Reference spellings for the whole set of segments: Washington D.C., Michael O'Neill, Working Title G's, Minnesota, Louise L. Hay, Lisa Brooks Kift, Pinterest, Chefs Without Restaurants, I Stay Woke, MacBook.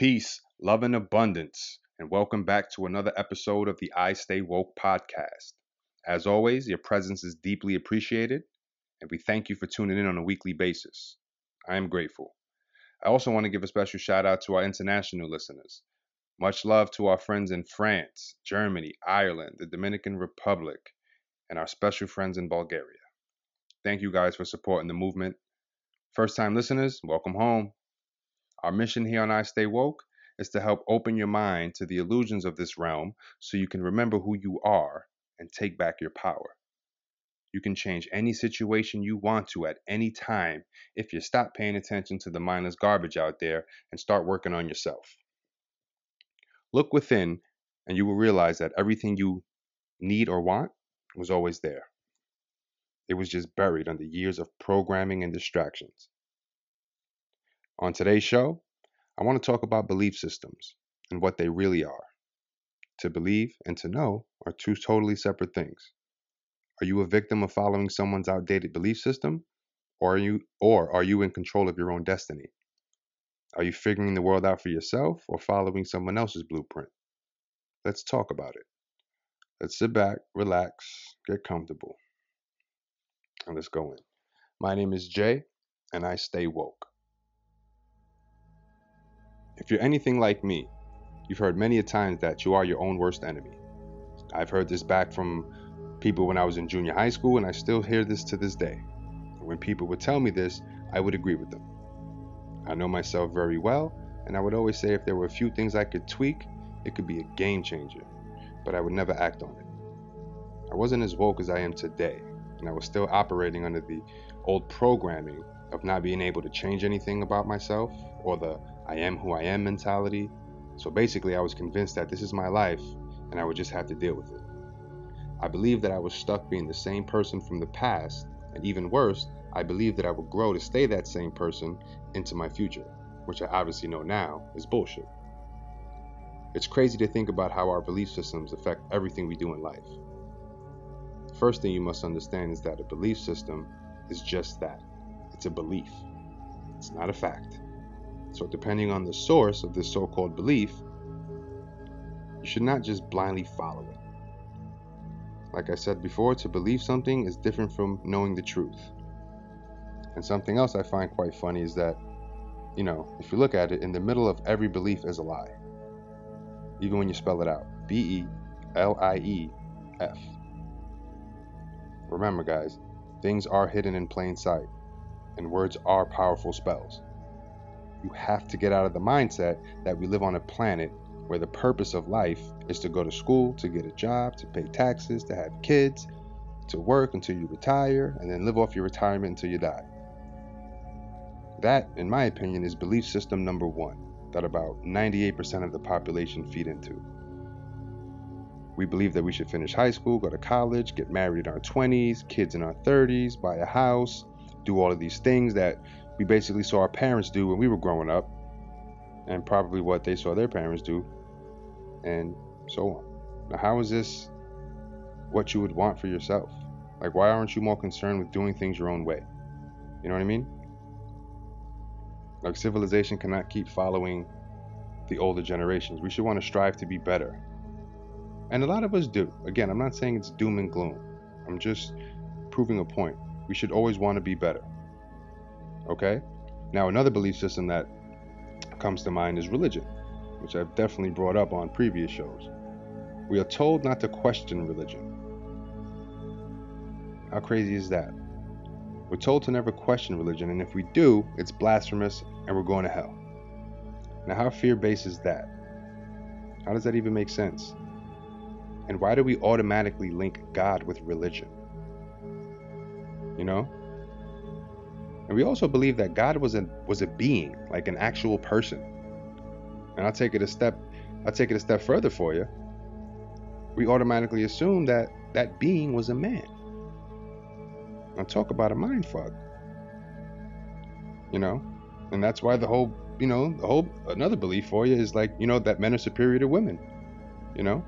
Peace, love, and abundance, and welcome back to another episode of the I Stay Woke podcast. As always, your presence is deeply appreciated, and we thank you for tuning in on a weekly basis. I am grateful. I also want to give a special shout out to our international listeners. Much love to our friends in France, Germany, Ireland, the Dominican Republic, and our special friends in Bulgaria. Thank you guys for supporting the movement. First-time listeners, welcome home. Our mission here on I Stay Woke is to help open your mind to the illusions of this realm so you can remember who you are and take back your power. You can change any situation you want to at any time if you stop paying attention to the mindless garbage out there and start working on yourself. Look within and you will realize that everything you need or want was always there. It was just buried under years of programming and distractions. On today's show, I want to talk about belief systems and what they really are. To believe and to know are two totally separate things. Are you a victim of following someone's outdated belief system, or are you in control of your own destiny? Are you figuring the world out for yourself or following someone else's blueprint? Let's talk about it. Let's sit back, relax, get comfortable, and let's go in. My name is Jay, and I stay woke. If you're anything like me, you've heard many a times that you are your own worst enemy. I've heard this back from people when I was in junior high school, and I still hear this to this day. When people would tell me this, I would agree with them. I know myself very well, and I would always say if there were a few things I could tweak, it could be a game changer, but I would never act on it. I wasn't as woke as I am today, and I was still operating under the old programming of not being able to change anything about myself, or the I am who I am mentality. So basically, I was convinced that this is my life, and I would just have to deal with it. I believed that I was stuck being the same person from the past, and even worse, I believed that I would grow to stay that same person into my future, which I obviously know now is bullshit. It's crazy to think about how our belief systems affect everything we do in life. First thing you must understand is that a belief system is just that. It's a belief. It's not a fact. So depending on the source of this so-called belief, you should not just blindly follow it. Like I said before, to believe something is different from knowing the truth. And something else I find quite funny is that, if you look at it, in the middle of every belief is a lie. Even when you spell it out. B-E-L-I-E-F. Remember, guys, things are hidden in plain sight, and words are powerful spells. You have to get out of the mindset that we live on a planet where the purpose of life is to go to school, to get a job, to pay taxes, to have kids, to work until you retire, and then live off your retirement until you die. That, in my opinion, is belief system number one that about 98% of the population feed into. We believe that we should finish high school, go to college, get married in our 20s, kids in our 30s, buy a house, do all of these things that we basically saw our parents do when we were growing up, and probably what they saw their parents do, and so on. Now, how is this what you would want for yourself? Like, why aren't you more concerned with doing things your own way? You know what I mean? Like, civilization cannot keep following the older generations. We should want to strive to be better. And a lot of us do. Again, I'm not saying it's doom and gloom. I'm just proving a point. We should always want to be better. Okay? Now, another belief system that comes to mind is religion, which I've definitely brought up on previous shows. We are told not to question religion. How crazy is that? We're told to never question religion, and if we do, it's blasphemous and we're going to hell. Now, how fear-based is that? How does that even make sense? And why do we automatically link God with religion? You know? And we also believe that God was a being, like an actual person. And I'll take it a step further for you. We automatically assume that that being was a man. Now talk about a mind fuck. You know? And that's why the whole another belief for you is like, that men are superior to women. You know?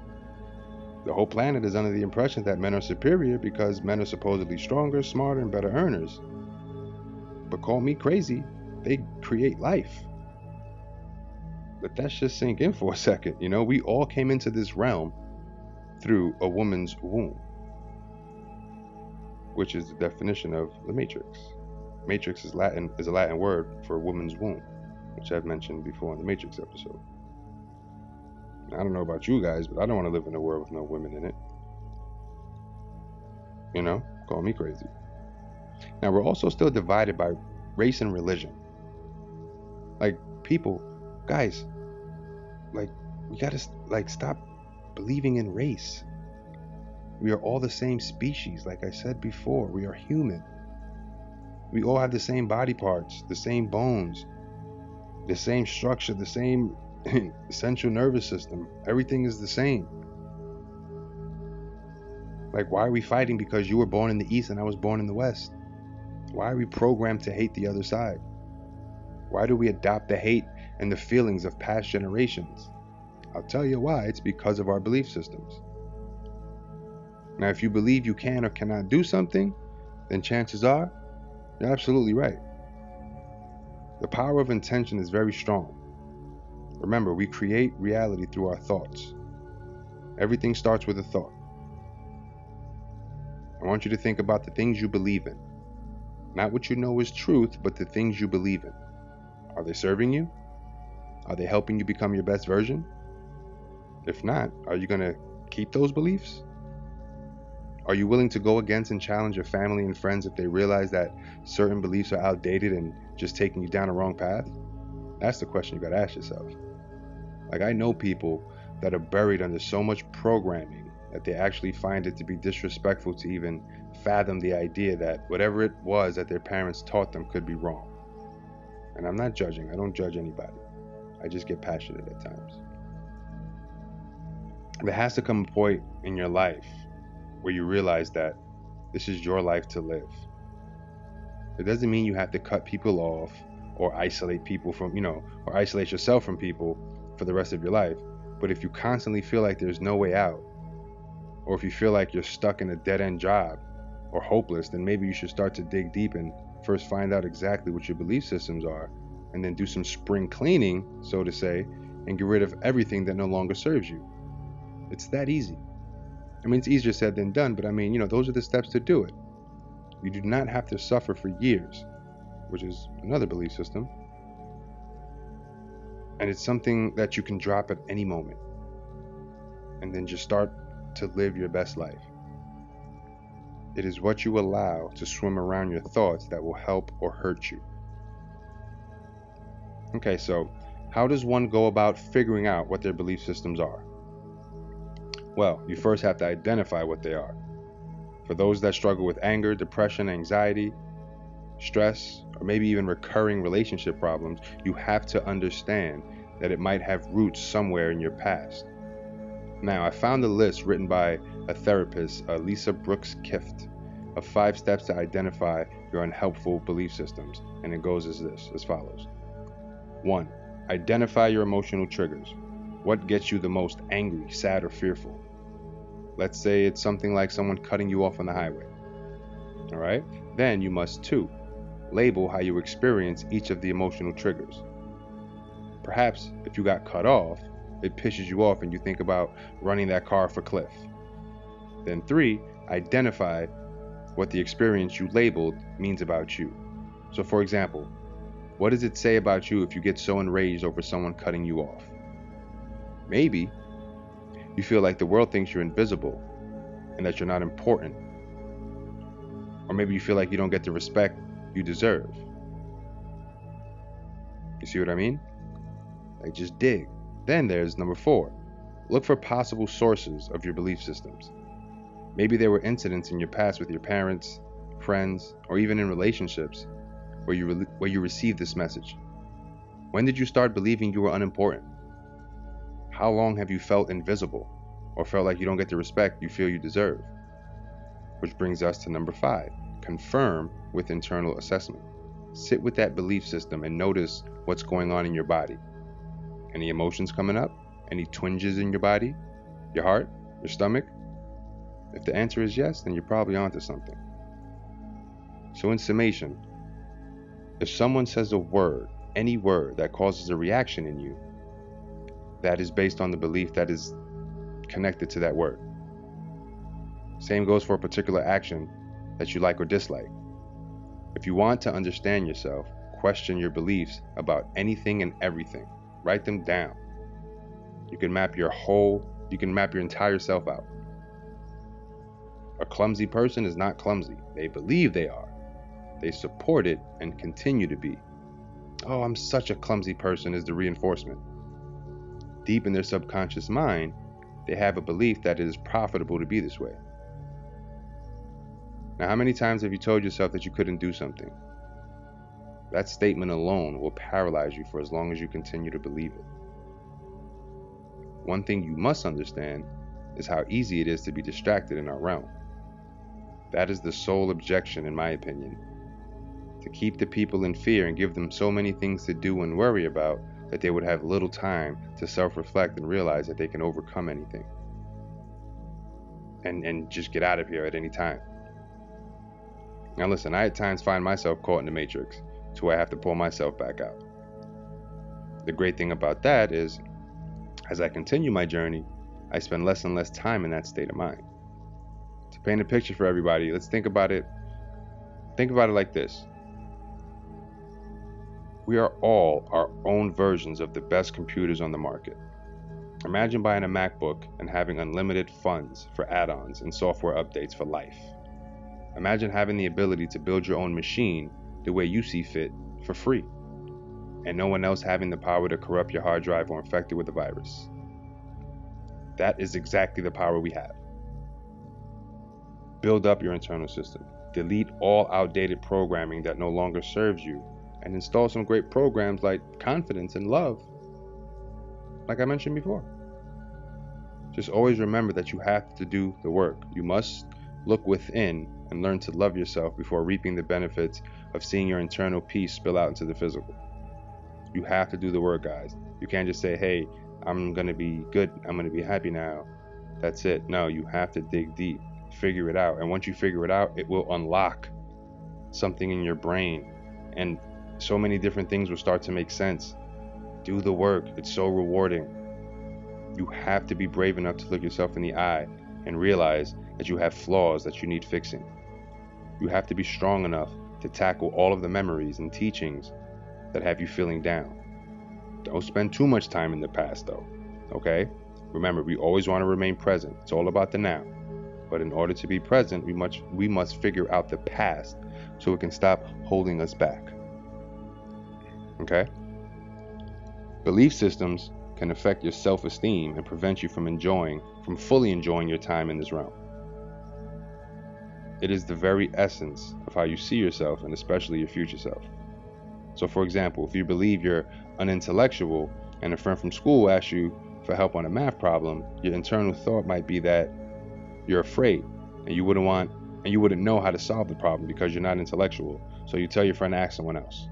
The whole planet is under the impression that men are superior because men are supposedly stronger, smarter, and better earners. But call me crazy, they create life. Let that just sink in for a second. You know, we all came into this realm through a woman's womb, which is the definition of the matrix. Matrix is a Latin word for a woman's womb, which I've mentioned before in the Matrix episode. Now, I don't know about you guys, but I don't want to live in a world with no women in it. You know, call me crazy. Now, we're also still divided by race and religion. Like, people, guys, like, we gotta stop believing in race. We are all the same species. Like I said before, we are human. We all have the same body parts, the same bones, the same structure, the same central nervous system. Everything is the same. Like, why are we fighting because you were born in the East and I was born in the West? Why are we programmed to hate the other side? Why do we adopt the hate and the feelings of past generations? I'll tell you why. It's because of our belief systems. Now, if you believe you can or cannot do something, then chances are you're absolutely right. The power of intention is very strong. Remember, we create reality through our thoughts. Everything starts with a thought. I want you to think about the things you believe in. Not what you know is truth, but the things you believe in. Are they serving you? Are they helping you become your best version? If not, are you going to keep those beliefs? Are you willing to go against and challenge your family and friends if they realize that certain beliefs are outdated and just taking you down a wrong path? That's the question you got to ask yourself. Like, I know people that are buried under so much programming that they actually find it to be disrespectful to even fathom the idea that whatever it was that their parents taught them could be wrong. And I'm not judging. I don't judge anybody. I just get passionate at times. There has to come a point in your life where you realize that this is your life to live. It doesn't mean you have to cut people off or isolate people from, or isolate yourself from people for the rest of your life. But if you constantly feel like there's no way out, or if you feel like you're stuck in a dead-end job or hopeless, then maybe you should start to dig deep and first find out exactly what your belief systems are, and then do some spring cleaning, so to say, and get rid of everything that no longer serves you. It's that easy. I mean, it's easier said than done, but I mean, those are the steps to do it. You do not have to suffer for years, which is another belief system. And it's something that you can drop at any moment, and then just start to live your best life. It is what you allow to swim around your thoughts that will help or hurt you. Okay, so how does one go about figuring out what their belief systems are? Well, you first have to identify what they are. For those that struggle with anger, depression, anxiety, stress, or maybe even recurring relationship problems, you have to understand that it might have roots somewhere in your past. Now, I found a list written by a therapist, Lisa Brooks Kift, of 5 steps to identify your unhelpful belief systems, and it goes as follows. 1. Identify your emotional triggers. What gets you the most angry, sad, or fearful? Let's say it's something like someone cutting you off on the highway. All right? Then you must, 2, label how you experience each of the emotional triggers. Perhaps if you got cut off, it pisses you off and you think about running that car off a cliff. Then 3, identify what the experience you labeled means about you. So for example, what does it say about you if you get so enraged over someone cutting you off? Maybe you feel like the world thinks you're invisible and that you're not important. Or maybe you feel like you don't get the respect you deserve. You see what I mean? Like, just dig. Then there's number 4. Look for possible sources of your belief systems. Maybe there were incidents in your past with your parents, friends, or even in relationships where you received this message. When did you start believing you were unimportant? How long have you felt invisible or felt like you don't get the respect you feel you deserve? Which brings us to number 5, confirm with internal assessment. Sit with that belief system and notice what's going on in your body. Any emotions coming up? Any twinges in your body? Your heart? Your stomach? If the answer is yes, then you're probably onto something. So in summation, if someone says a word, any word that causes a reaction in you, that is based on the belief that is connected to that word. Same goes for a particular action that you like or dislike. If you want to understand yourself, question your beliefs about anything and everything. Write them down. You can map your entire self out. A clumsy person is not clumsy. They believe they are. They support it and continue to be. Oh, I'm such a clumsy person is the reinforcement. Deep in their subconscious mind, they have a belief that it is profitable to be this way. Now, how many times have you told yourself that you couldn't do something? That statement alone will paralyze you for as long as you continue to believe it. One thing you must understand is how easy it is to be distracted in our realm. That is the sole objection, in my opinion. To keep the people in fear and give them so many things to do and worry about that they would have little time to self-reflect and realize that they can overcome anything. And just get out of here at any time. Now listen, I at times find myself caught in the matrix to where I have to pull myself back out. The great thing about that is, as I continue my journey, I spend less and less time in that state of mind. To paint a picture for everybody, let's think about it. Think about it like this. We are all our own versions of the best computers on the market. Imagine buying a MacBook and having unlimited funds for add-ons and software updates for life. Imagine having the ability to build your own machine the way you see fit for free, and no one else having the power to corrupt your hard drive or infect it with a virus. That is exactly the power we have. Build up your internal system. Delete all outdated programming that no longer serves you and install some great programs like confidence and love, like I mentioned before. Just always remember that you have to do the work. You must look within and learn to love yourself before reaping the benefits of seeing your internal peace spill out into the physical. You have to do the work, guys. You can't just say, hey, I'm going to be good. I'm going to be happy now. That's it. No, you have to dig deep, figure it out. And once you figure it out, it will unlock something in your brain. And so many different things will start to make sense. Do the work. It's so rewarding. You have to be brave enough to look yourself in the eye and realize that you have flaws that you need fixing. You have to be strong enough to tackle all of the memories and teachings that have you feeling down. Don't spend too much time in the past though, okay? Remember, we always want to remain present. It's all about the now. But in order to be present, we must figure out the past so it can stop holding us back, okay? Belief systems can affect your self-esteem and prevent you from fully enjoying your time in this realm. It is the very essence of how you see yourself and especially your future self. So for example, if you believe you're an intellectual and a friend from school asks you for help on a math problem, your internal thought might be that you're afraid and you wouldn't know how to solve the problem because you're not intellectual. So you tell your friend to ask someone else.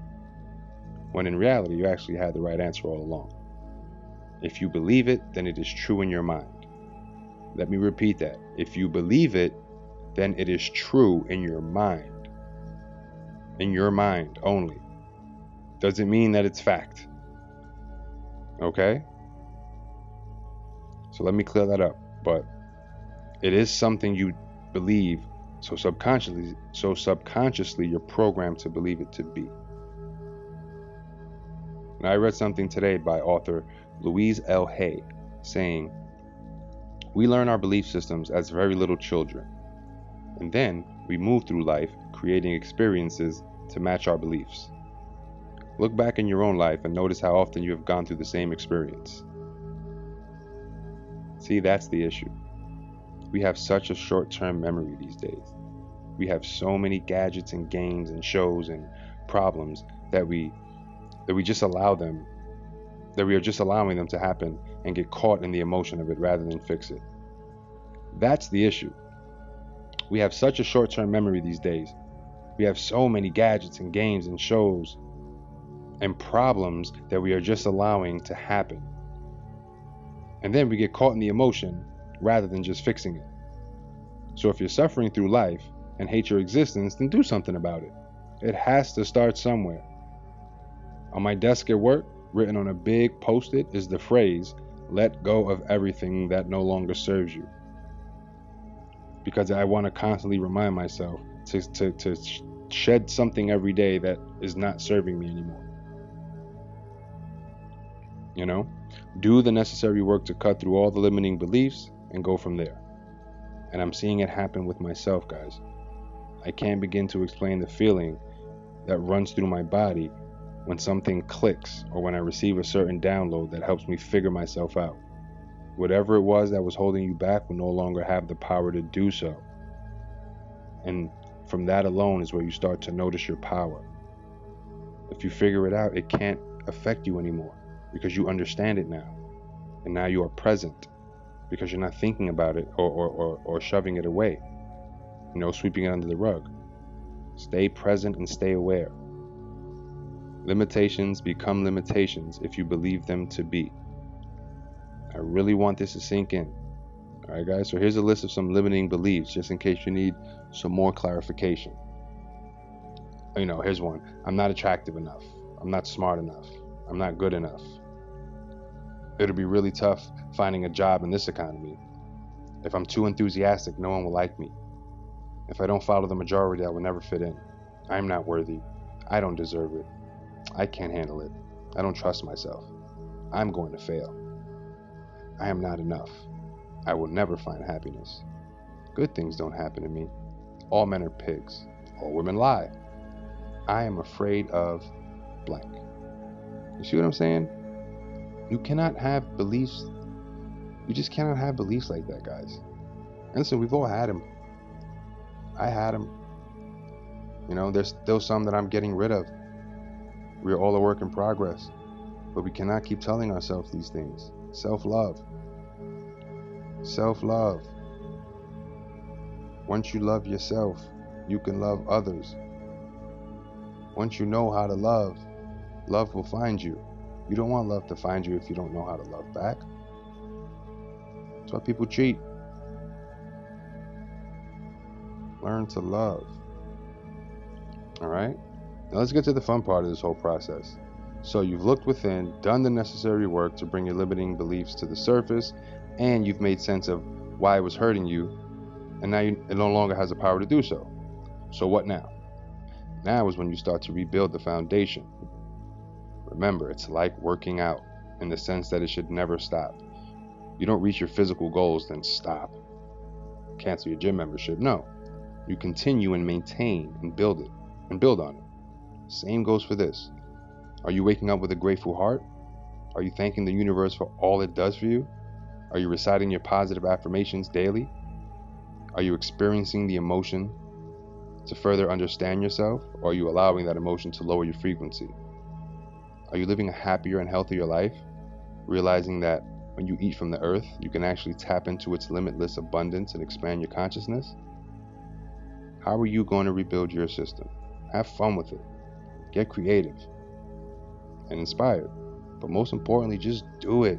When in reality, you actually had the right answer all along. If you believe it, then it is true in your mind. Let me repeat that. If you believe it, then it is true in your mind. In your mind only. Doesn't mean that it's fact. Okay? So let me clear that up. But it is something you believe, so subconsciously you're programmed to believe it to be. And I read something today by author Louise L. Hay saying, "We learn our belief systems as very little children, and then we move through life creating experiences to match our beliefs. Look back in your own life and notice how often you have gone through the same experience." See, that's the issue. We have such a short-term memory these days. We have so many gadgets and games and shows and problems that we are just allowing them to happen and get caught in the emotion of it rather than fix it. That's the issue. We have such a short-term memory these days. We have so many gadgets and games and shows and problems that we are just allowing to happen. And then we get caught in the emotion rather than just fixing it. So if you're suffering through life and hate your existence, then do something about it. It has to start somewhere. On my desk at work, written on a big post-it, is the phrase, Let go of everything that no longer serves you. Because I want to constantly remind myself to shed something every day that is not serving me anymore. You know, do the necessary work to cut through all the limiting beliefs and go from there. And I'm seeing it happen with myself, guys. I can't begin to explain the feeling that runs through my body when something clicks or when I receive a certain download that helps me figure myself out. Whatever it was that was holding you back will no longer have the power to do so. And from that alone is where you start to notice your power. If you figure it out, it can't affect you anymore because you understand it now. And now you are present because you're not thinking about it or shoving it away, you know, sweeping it under the rug. Stay present and stay aware. Limitations become limitations if you believe them to be. I really want this to sink in. All right, guys, so here's a list of some limiting beliefs just in case you need some more clarification. You know, here's one. I'm not attractive enough. I'm not smart enough. I'm not good enough. It'll be really tough finding a job in this economy. If I'm too enthusiastic, no one will like me. If I don't follow the majority, I will never fit in. I'm not worthy. I don't deserve it. I can't handle it. I don't trust myself. I'm going to fail. I am not enough. I will never find happiness. Good things don't happen to me. All men are pigs. All women lie. I am afraid of blank. You see what I'm saying? You cannot have beliefs. You just cannot have beliefs like that, guys. And listen, we've all had them. I had them. You know, there's still some that I'm getting rid of. We are all a work in progress, but we cannot keep telling ourselves these things. Self-love. Self-love. Once you love yourself, you can love others. Once you know how to love, love will find you. You don't want love to find you if you don't know how to love back. That's why people cheat. Learn to love. All right? Now let's get to the fun part of this whole process. So you've looked within, done the necessary work to bring your limiting beliefs to the surface, and you've made sense of why it was hurting you, and now it no longer has the power to do so. So what now? Now is when you start to rebuild the foundation. Remember, it's like working out in the sense that it should never stop. You don't reach your physical goals, then stop. Cancel your gym membership. No. You continue and maintain and build it and build on it. Same goes for this. Are you waking up with a grateful heart? Are you thanking the universe for all it does for you? Are you reciting your positive affirmations daily? Are you experiencing the emotion to further understand yourself? Or are you allowing that emotion to lower your frequency? Are you living a happier and healthier life? Realizing that when you eat from the earth, you can actually tap into its limitless abundance and expand your consciousness? How are you going to rebuild your system? Have fun with it. Get creative and inspired, but most importantly, just do it.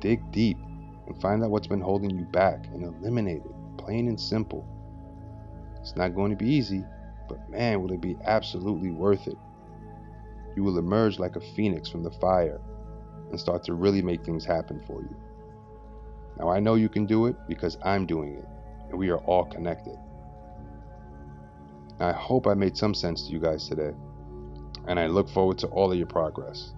Dig deep and find out what's been holding you back and eliminate it, plain and simple. It's not going to be easy, but man, will it be absolutely worth it. You will emerge like a phoenix from the fire and start to really make things happen for you. Now, I know you can do it because I'm doing it, and we are all connected. I hope I made some sense to you guys today, and I look forward to all of your progress.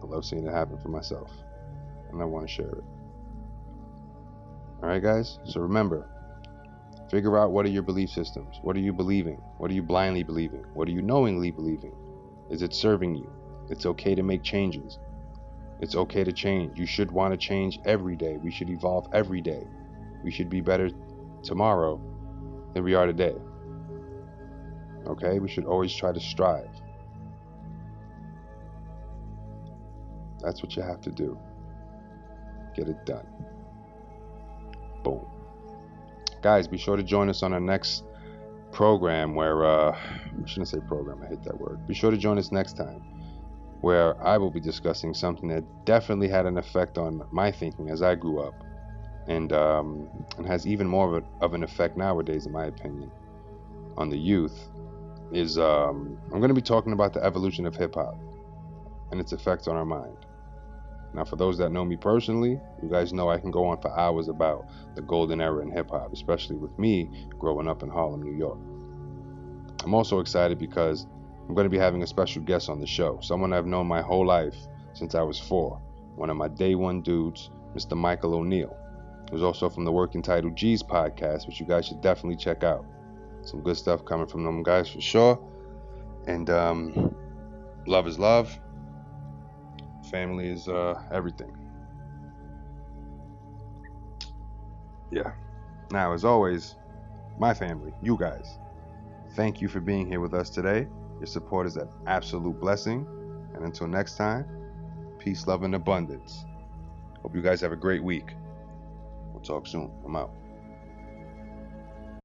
I love seeing it happen for myself, and I want to share it. All right, guys? So remember, figure out what are your belief systems. What are you believing? What are you blindly believing? What are you knowingly believing? Is it serving you? It's okay to make changes. It's okay to change. You should want to change every day. We should evolve every day. We should be better tomorrow than we are today. Okay, we should always try to strive. That's what you have to do. Get it done. Boom. Guys, be sure to join us on our next program where, I shouldn't say program, I hate that word. Be sure to join us next time where I will be discussing something that definitely had an effect on my thinking as I grew up. And has even more of an effect nowadays, in my opinion, on the youth, is I'm going to be talking about the evolution of hip-hop and its effects on our mind. Now, for those that know me personally, you guys know I can go on for hours about the golden era in hip-hop, especially with me growing up in Harlem, New York. I'm also excited because I'm going to be having a special guest on the show, someone I've known my whole life since I was 4, one of my day one dudes, Mr. Michael O'Neill, who's also from the Working Title G's podcast, which you guys should definitely check out. Some good stuff coming from them guys for sure. And love is love. Family is everything. Yeah. Now, as always, my family, you guys, thank you for being here with us today. Your support is an absolute blessing. And until next time, peace, love, and abundance. Hope you guys have a great week. We'll talk soon. I'm out.